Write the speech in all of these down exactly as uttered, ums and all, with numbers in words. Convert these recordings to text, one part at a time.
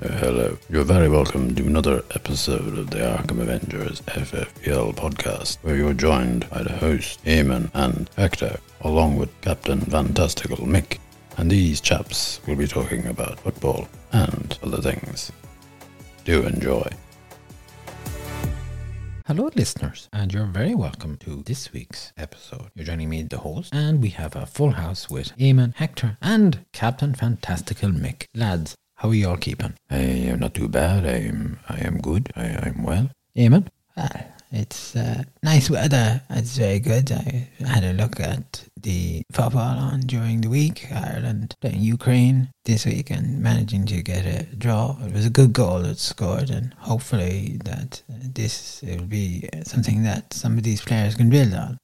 Uh, hello. You're very welcome to another episode of the Arkham Avengers F F L podcast, where you're joined by the host, Eamon and Hector, along with Captain Fantastical Mick. And these chaps will be talking about football and other things. Do enjoy. Hello listeners, and you're very welcome to this week's episode. You're joining me, the host, and we have a full house with Eamon, Hector and Captain Fantastical Mick. Lads, how are you all keeping? I am not too bad, I am I am good, I am well. Eamon? Well, it's uh, nice weather, it's very good. I had a look at the football on during the week, Ireland playing Ukraine this week and managing to get a draw. It was a good goal that's scored, and hopefully that this will be something that some of these players can build on.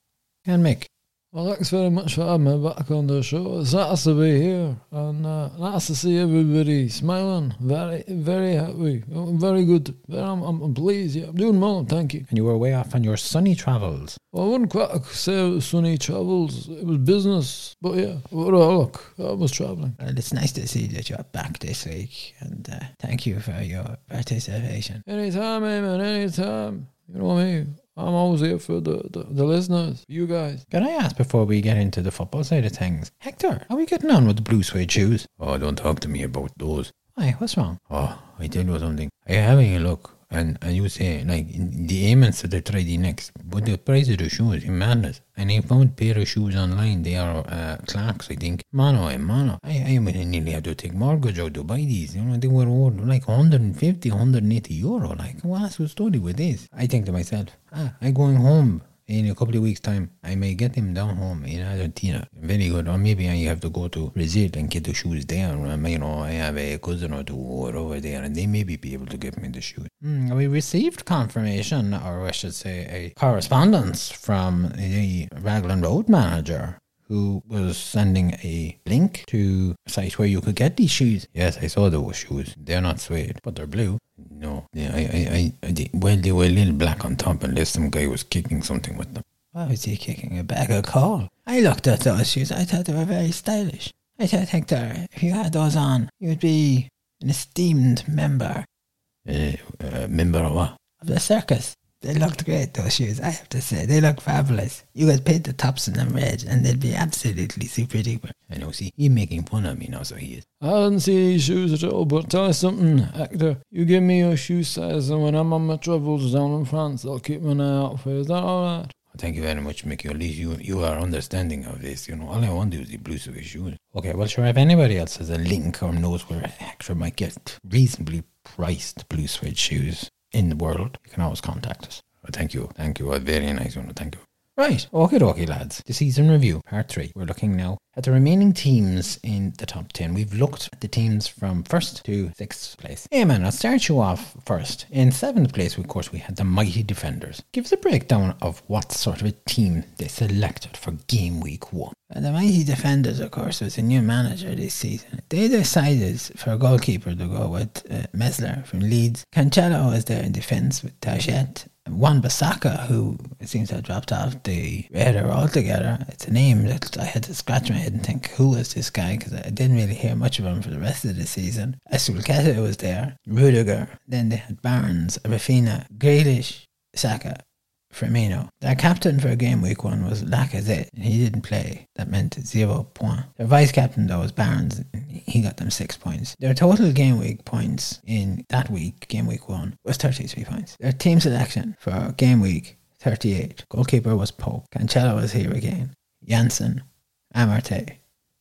And Mick? Well, thanks very much for having me back on the show. It's nice to be here, and uh, nice to see everybody smiling. Very, very happy. Very good. I'm, I'm, I'm pleased. Yeah, I'm doing well, thank you. And you were away off on your sunny travels. Well, I wouldn't quite say it was sunny travels. It was business. But yeah, what a look. I was travelling. Well, it's nice to see that you're back this week, and uh, thank you for your participation. Anytime, Eamon, anytime. You know me. I'm always here for the, the, the listeners, you guys. Can I ask before we get into the football side of things? Hector, how are we getting on with the blue suede shoes? Oh, don't talk to me about those. Why, what's wrong? Oh, I tell you something. I'm having a look, and, and you say, like, the aimants that I tried the next, but the price of the shoes is madness. And I found a pair of shoes online. They are uh, Clarks, I think. Mono and mono. I, I nearly had to take mortgage out to buy these. You know, they were all like one hundred fifty, one hundred eighty euro. Like, what's the story with this? I think to myself, ah, I'm going home in a couple of weeks' time. I may get them down home in Argentina. Very good. Or maybe I have to go to Brazil and get the shoes there. You know, I have a cousin or two over there, and they maybe be able to give me the shoes. Mm, we received confirmation, or I should say a correspondence from the Raglan Road manager, who was sending a link to a site where you could get these shoes. Yes, I saw those shoes. They're not suede, but they're blue. No, yeah, I, I, I, I, well, they were a little black on top unless some guy was kicking something with them. Why was he kicking a bag of coal? I looked at those shoes. I thought they were very stylish. I thought, Hector, if you had those on, you would be an esteemed member. Uh, uh, member of what? Of the circus. They looked great, those shoes, I have to say. They look fabulous. You could paint the tops in them red, and they'd be absolutely super duper. I know, see, he's making fun of me now, so he is. I didn't see these shoes at all, but tell us something, Hector. You give me your shoe size, and when I'm on my travels down in France, I'll keep an eye out for you. Is that all right? Thank you very much, Mickey. At least you, you are understanding of this. You know, all I want to do is the blue suede shoes. Okay, well, sure, if anybody else has a link or knows where Hector might get reasonably priced blue suede shoes in the world, you can always contact us. Oh, thank you. Thank you. A very nice one. Thank you. Right. Okie dokie, lads. The season review, part three. We're looking now at the remaining teams in the top ten. We've looked at the teams from first to sixth place. Hey man, I'll start you off first. In seventh place, of course, we had the Mighty Defenders. Give us a breakdown of what sort of a team they selected for game week one. The Mighty Defenders, of course, was a new manager this season. They decided for a goalkeeper to go with uh, Mesler from Leeds. Cancelo was there in defence with Tajet. Wan Bissaka, who it seems to have dropped off the radar altogether. It's a name that I had to scratch my head and think, who was this guy? Because I didn't really hear much of him for the rest of the season. Azpilicueta was there, Rudiger. Then they had Barnes, Rafinha, Grealish, Saka, Firmino. Their captain for game week one was Lacazette, and he didn't play. That meant zero point. Their vice-captain, though, was Barnes, and he got them six points. Their total game week points in that week, game week one, was thirty-three points. Their team selection for game week, thirty-eight. Goalkeeper was Pope. Cancelo was here again. Janssen, Amarte,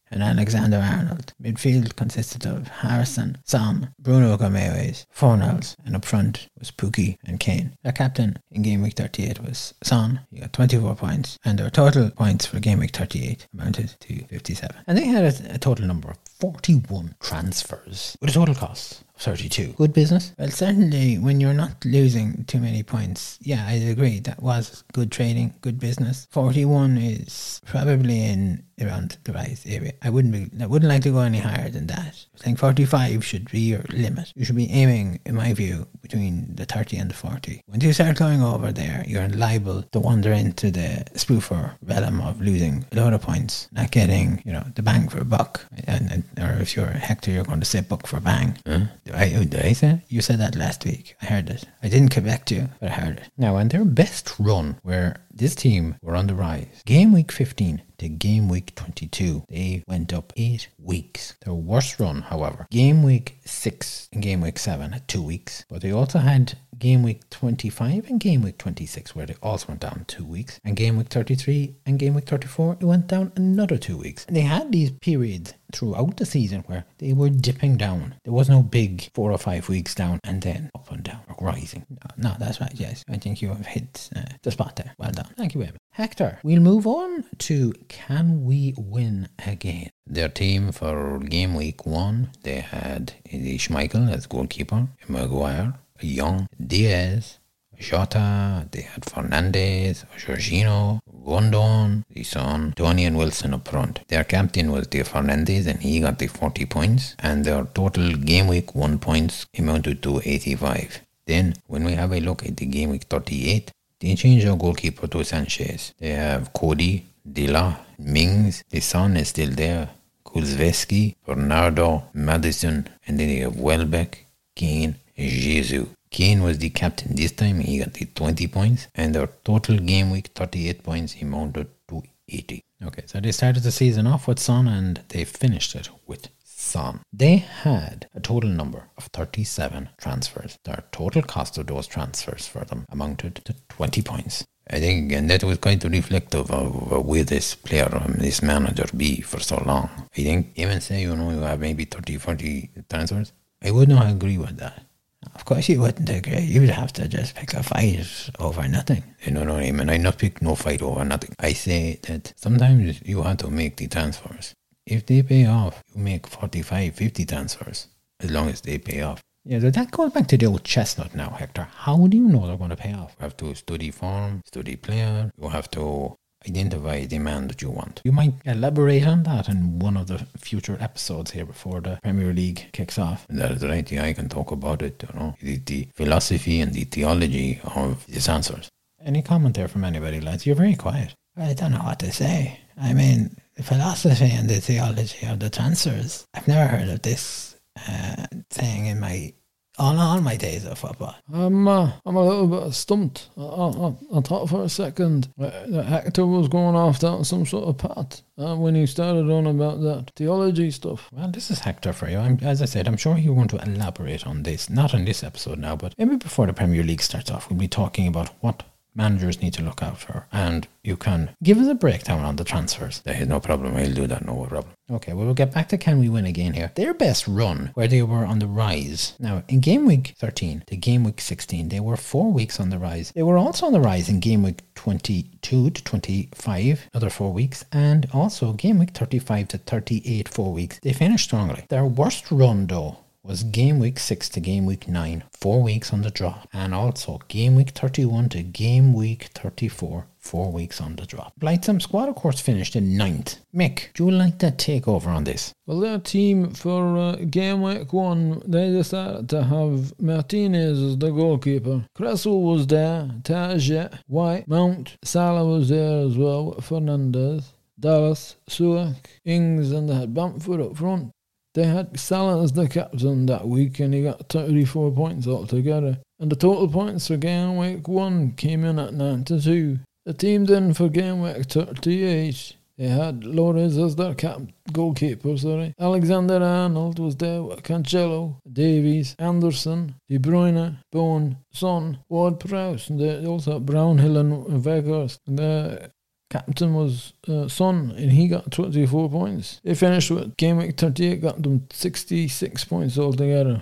and Alexander-Arnold. Midfield consisted of Harrison, Son, Bruno Gomes, Fornals, and up front was Pukki and Kane. Their captain in game week thirty-eight was Son. He got twenty-four points, and their total points for game week thirty-eight amounted to fifty-seven. And they had a, a total number of forty-one transfers with a total cost of thirty-two. Good business? Well, certainly when you're not losing too many points, yeah, I agree, that was good trading, good business. forty-one is probably in around the right area. I wouldn't be, I wouldn't like to go any higher than that. I think forty-five should be your limit. You should be aiming, in my view, between the thirty and the forty. When you start going over there, you're liable to wander into the spoofer realm of losing a load of points, not getting, you know, the bang for a buck. And, and or if you're Hector, you're going to say buck for bang. Huh? I, did I say? You said that last week. I heard it. I didn't come back to you, but I heard it. Now, on their best run, where this team were on the rise, game week fifteen to game week twenty-two, they went up eight weeks. Their worst run, however, game week six and game week seven at two weeks, but they also had game week twenty-five and game week twenty-six, where they also went down two weeks, and game week thirty-three and game week thirty-four, it went down another two weeks. And they had these periods throughout the season where they were dipping down. There was no big four or five weeks down and then up and down, or rising. No, no, that's right, yes. I think you have hit uh, the spot there. Well done. Thank you very much. Hector, we'll move on to can we win again? Their team for game week one, they had Eddie Schmeichel as goalkeeper, Maguire, Young, Diaz, Jota, they had Fernandes, Jorginho, Rondon, they saw Tony and Wilson up front. Their captain was Diego Fernandes and he got the forty points, and their total game week one points amounted to eighty-five. Then, when we have a look at the game week thirty-eight, they changed their goalkeeper to Sanchez. They have Cody, Dilla, Mings, the son is still there, Kulzveski, Bernardo, Madison, and then they have Welbeck, Kane, Jesus. Kane was the captain this time, he got the twenty points, and their total game week thirty-eight points amounted to eighty. Okay, so they started the season off with Son and they finished it with Son. They had a total number of thirty-seven transfers. Their total cost of those transfers for them amounted to twenty points. I think, and that was quite reflective of where this player, um, this manager be for so long. I think even say, you know, you have maybe thirty, forty transfers, I would not agree with that. Of course you wouldn't agree. You would have to just pick a fight over nothing. You know what I mean? I not pick no fight over nothing. I say that sometimes you have to make the transfers. If they pay off, you make forty-five, fifty transfers, as long as they pay off. Yeah, so that goes back to the old chestnut now, Hector. How do you know they're going to pay off? You have to study form, study player. You have to identify the man that you want. You might elaborate on that in one of the future episodes here before the Premier League kicks off. That is right, yeah, I can talk about it, you know, the, the philosophy and the theology of these answers. Any comment there from anybody, lads? You're very quiet. I don't know what to say. I mean, the philosophy and the theology of the transfers. I've never heard of this uh, thing in my On all my days of football. I'm, uh, I'm a little bit stumped. I, I, I thought for a second that Hector was going off down some sort of path uh, when he started on about that theology stuff. Well, this is Hector for you. I'm, as I said, I'm sure you're going to elaborate on this. Not on this episode now, but maybe before the Premier League starts off, we'll be talking about what managers need to look out for, and you can give us a breakdown on the transfers. There is no problem, I'll do that, no problem. Okay, well, we'll get back to can we win again here. Their best run, where they were on the rise. Now, in game week thirteen to game week sixteen, they were four weeks on the rise. They were also on the rise in game week twenty-two to twenty-five, another four weeks, and also game week thirty-five to thirty-eight, four weeks. They finished strongly. Their worst run, though, was game week six to game week nine, four weeks on the drop, and also game week thirty-one to game week thirty-four, four weeks on the drop. Blightsome squad, of course, finished in ninth. Mick, do you like that takeover on this? Well, their team for uh, game week one, they decided to have Martinez as the goalkeeper. Cressel was there, Target, White, Mount, Salah was there as well, Fernandez, Dallas, Suak, Ings, and they had Bamford up front. They had Salah as the captain that week and he got thirty-four points altogether. And the total points for game week one came in at ninety-two. The team then for game week thirty-eight, they had Loris as their cap goalkeeper, sorry. Alexander-Arnold was there with Cancelo, Davies, Anderson, De Bruyne, Bone, Son, Ward-Prowse. And they also had Brownhill and Weghorst. And they captain was uh, Son, and he got twenty-four points. They finished with game week thirty-eight, got them sixty-six points altogether.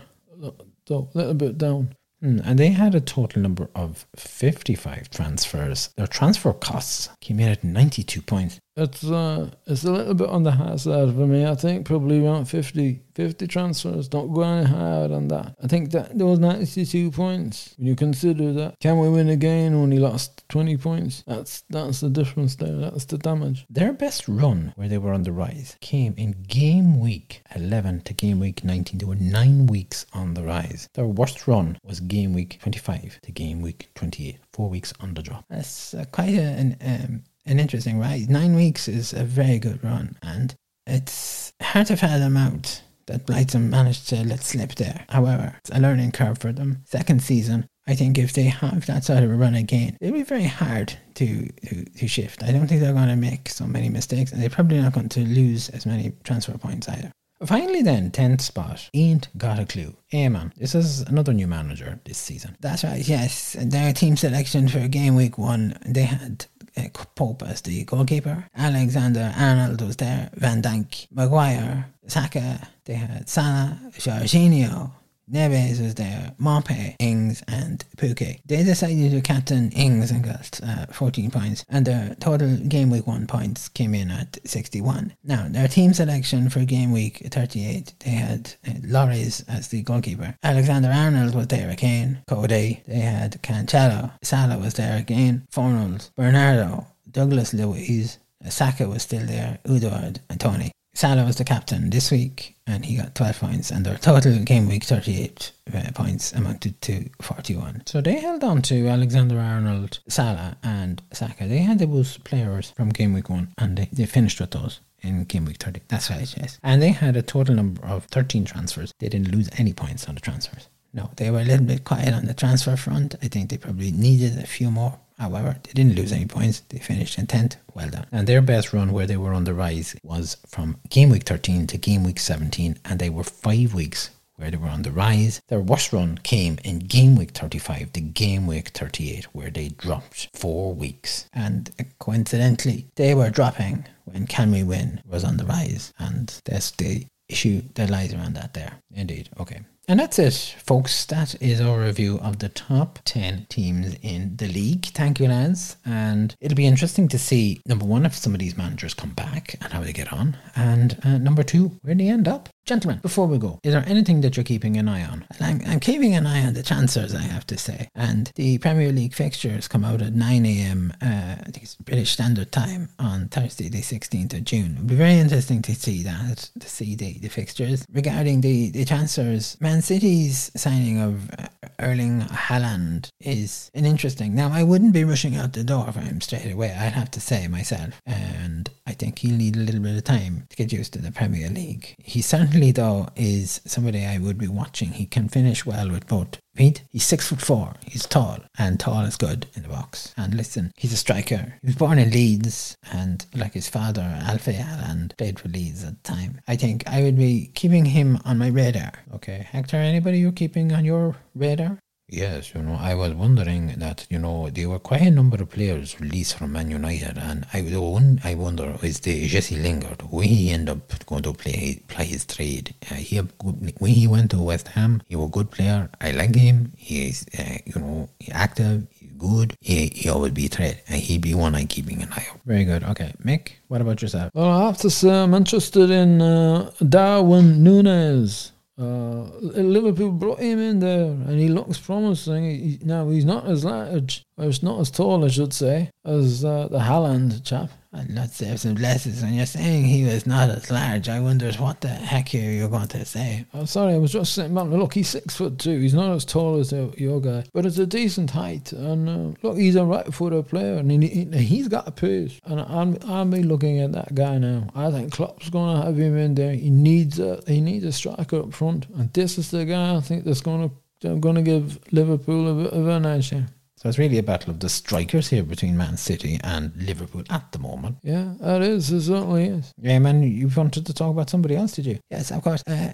So, a little bit down. Mm, and they had a total number of fifty-five transfers. Their transfer costs came in at ninety-two points. It's uh, it's a little bit on the high side for me. I think probably around fifty, fifty transfers. Don't go any higher than that. I think that there was ninety-two points. When you consider that, can we win again? Only lost twenty points. That's that's the difference there. That's the damage. Their best run, where they were on the rise, came in game week eleven to game week nineteen. They were nine weeks on the rise. Their worst run was game week twenty-five to game week twenty-eight. Four weeks on the drop. That's uh, quite a, an. Um, An interesting ride. Nine weeks is a very good run, and it's hard to fathom out that Blighton managed to let slip there. However, it's a learning curve for them. Second season, I think if they have that sort of a run again, it'll be very hard to, to, to shift. I don't think they're going to make so many mistakes, and they're probably not going to lose as many transfer points either. Finally then, tenth spot. Ain't got a clue. Hey man, this is another new manager this season. That's right, yes. Their team selection for game week one, they had uh, Pope as the goalkeeper. Alexander-Arnold was there. Van Dijk, Maguire, Saka. They had Salah, Jorginho. Neves was there, Mopé, Ings and Puke. They decided to captain Ings and got uh, fourteen points, and their total game week one points came in at sixty-one. Now, their team selection for game week thirty-eight, they had uh, Lloris as the goalkeeper. Alexander-Arnold was there again, Cody. They had Cancelo, Salah was there again, Fornals, Bernardo, Douglas Luiz, Saka was still there, Udoard and Tony. Salah was the captain this week and he got twelve points, and their total game week thirty-eight uh, points amounted to forty-one. So they held on to Alexander-Arnold, Salah and Saka. They had those players from game week one, and they, they finished with those in game week thirty. That's right, yes. And they had a total number of thirteen transfers. They didn't lose any points on the transfers. No, they were a little bit quiet on the transfer front. I think they probably needed a few more. However, they didn't lose any points. They finished in tenth. Well done. And their best run where they were on the rise was from game week thirteen to game week seventeen, and they were five weeks where they were on the rise. Their worst run came in game week thirty-five to game week thirty-eight, where they dropped four weeks. And coincidentally, they were dropping when Can We Win was on the rise, and that's the issue that lies around that there. Indeed. Okay. And that's it, folks. That is our review of the top ten teams in the league. Thank you, lads. And it'll be interesting to see, number one, if some of these managers come back and how they get on. And uh, number two, where they end up. Gentlemen, before we go, is there anything that you're keeping an eye on? I'm, I'm keeping an eye on the chancers, I have to say. And the Premier League fixtures come out at nine a.m. Uh, I think it's British Standard Time on Thursday the sixteenth of June. It'll be very interesting to see that, to see the, the fixtures. Regarding the, the chancers, Man City's signing of uh, Erling Haaland is an interesting... Now, I wouldn't be rushing out the door for him straight away, I'd have to say myself. And I think he'll need a little bit of time to get used to the Premier League. He certainly though is somebody I would be watching. He can finish well with both feet. He's six foot four. He's tall, and tall is good in the box. And listen, he's a striker. He was born in Leeds, and like his father, Alfie Allen, played for Leeds at the time. I think I would be keeping him on my radar. Okay, Hector, anybody you're keeping on your radar? Yes, you know, I was wondering that, you know, there were quite a number of players released from Man United, and I one I wonder is the Jesse Lingard, will he end up going to play play his trade? Uh, he when he went to West Ham, he was a good player. I like him. He is, uh, you know, active, good. He he always be a trade, and he'd be one I'm keeping an eye on. Very good. Okay, Mick, what about yourself? Well, I have to say I'm interested in uh, Darwin Nunez. Uh, Liverpool brought him in there, and he looks promising. He, now he's not as large, or he's not as tall, I should say, as uh, the Haaland chap. I'd love to have some blessings. When you're saying he was not as large, I wonder what the heck you're going to say. I'm sorry, I was just saying, man, look, he's six foot two. He's not as tall as the, your guy, but it's a decent height. And uh, look, he's a right-footed player, and he, he, he's got a pace. And I'm, I'll be looking at that guy now. I think Klopp's going to have him in there. He needs a, he needs a striker up front, and this is the guy I think that's going to, going to give Liverpool a bit of an edge here. So it's really a battle of the strikers here between Man City and Liverpool at the moment. Yeah, it is. It certainly is. Yeah, man, you wanted to talk about somebody else, did you? Yes, of course. Uh,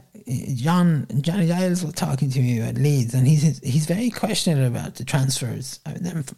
John Johnny Giles was talking to me about Leeds, and he's he's very questionable about the transfers.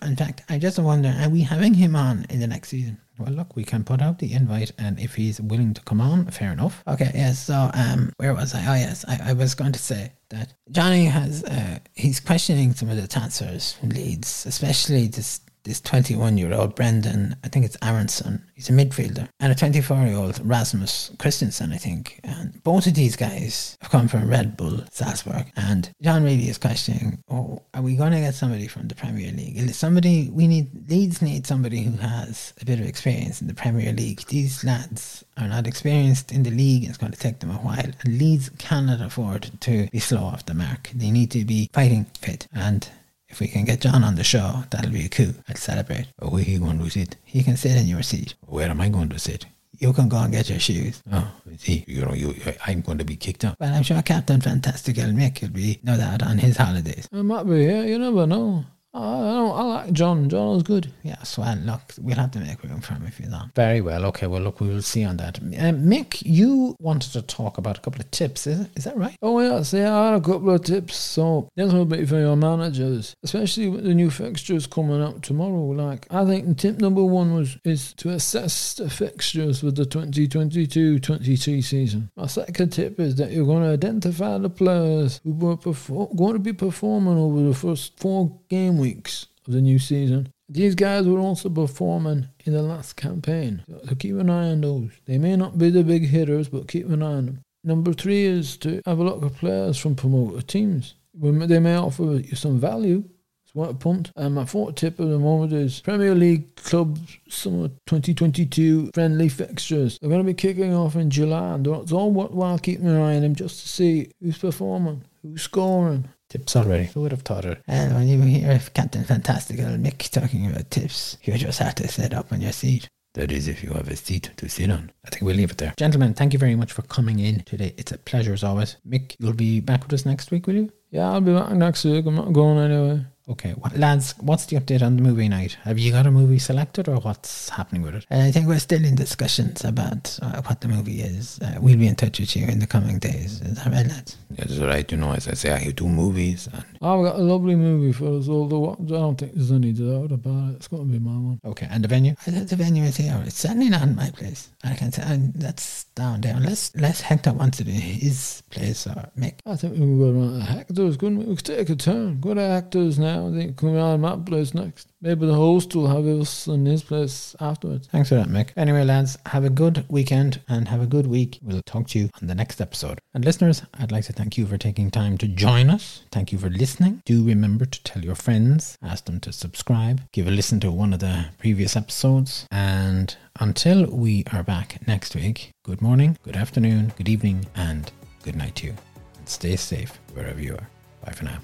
In fact, I just wonder, are we having him on in the next season? Well, look, we can put out the invite, and if he's willing to come on, fair enough. Okay, yes, so um, where was I? Oh, yes, I, I was going to say that Johnny has, uh, he's questioning some of the transfers from Leeds, especially this this twenty-one-year-old Brendan, I think it's Aaronson, he's a midfielder, and a twenty-four-year-old Rasmus Christensen, I think. And both of these guys have come from Red Bull Salzburg, and John really is questioning, oh, are we going to get somebody from the Premier League? Is somebody, we need, Leeds need somebody who has a bit of experience in the Premier League. These lads are not experienced in the league, it's going to take them a while, and Leeds cannot afford to be slow off the mark. They need to be fighting fit, and if we can get John on the show, that'll be a coup. I'll celebrate. Oh, where are you going to sit? He can sit in your seat. Where am I going to sit? You can go and get your shoes. Oh, see, you know, you, you, I'm going to be kicked out. But I'm sure Captain Fantastical Mick will be, no doubt, on his holidays. It might be, yeah, you never know. I, I, don't, I like John. John was good. Yeah, swell. Look, we'll have to make room for him if he's on. Very well. Okay, well, look, we'll see on that. Um, Mick, you wanted to talk about a couple of tips, is, is that right? Oh, yes, yeah, I had a couple of tips. So, this will be for your managers, especially with the new fixtures coming up tomorrow. Like, I think tip number one was is to assess the fixtures with the twenty twenty-two twenty-three season. My second tip is that you're going to identify the players who were perfor- going to be performing over the first four games weeks of the new season. These guys were also performing in the last campaign, so keep an eye on those. They may not be the big hitters, but keep an eye on them. Number three is to have a look at players from promoted teams. They may offer you some value. It's worth a punt. And my fourth tip at the moment is Premier League clubs summer twenty twenty-two friendly fixtures. They're going to be kicking off in July, and it's all worthwhile keeping an eye on them just to see who's performing, who's scoring. Tips already. Who would have thought it? And when you hear Captain Fantastical Mick talking about tips, you just have to sit up on your seat. That is, if you have a seat to sit on. I think we'll leave it there. Gentlemen, thank you very much for coming in today. It's a pleasure as always. Mick, you'll be back with us next week, will you? Yeah, I'll be back next week. I'm not going anywhere. Okay, well, lads, what's the update on the movie night? Have you got a movie selected, or what's happening with it? I think we're still in discussions about uh, what the movie is. Uh, we'll be in touch with you in the coming days. Is that right, lads? That's right, you know, as I say, I hear two movies. And I've got a lovely movie for us, although I don't think there's any doubt about it. It's going to be my one. Okay, and the venue? I think the venue is here. It's certainly not in my place. I can say, and that's down there. Unless, unless Hector wants to be his place, or Mick. I think we can go around to Hector's, couldn't we? We could take a turn. Go to Hector's now. I think coming out of my place next. Maybe the host will have us in his place afterwards. Thanks for that, Mick. Anyway, lads, have a good weekend and have a good week. We'll talk to you on the next episode. And listeners, I'd like to thank you for taking time to join us. Thank you for listening. Do remember to tell your friends, ask them to subscribe, give a listen to one of the previous episodes. And until we are back next week, good morning, good afternoon, good evening, and good night to you. And stay safe wherever you are. Bye for now.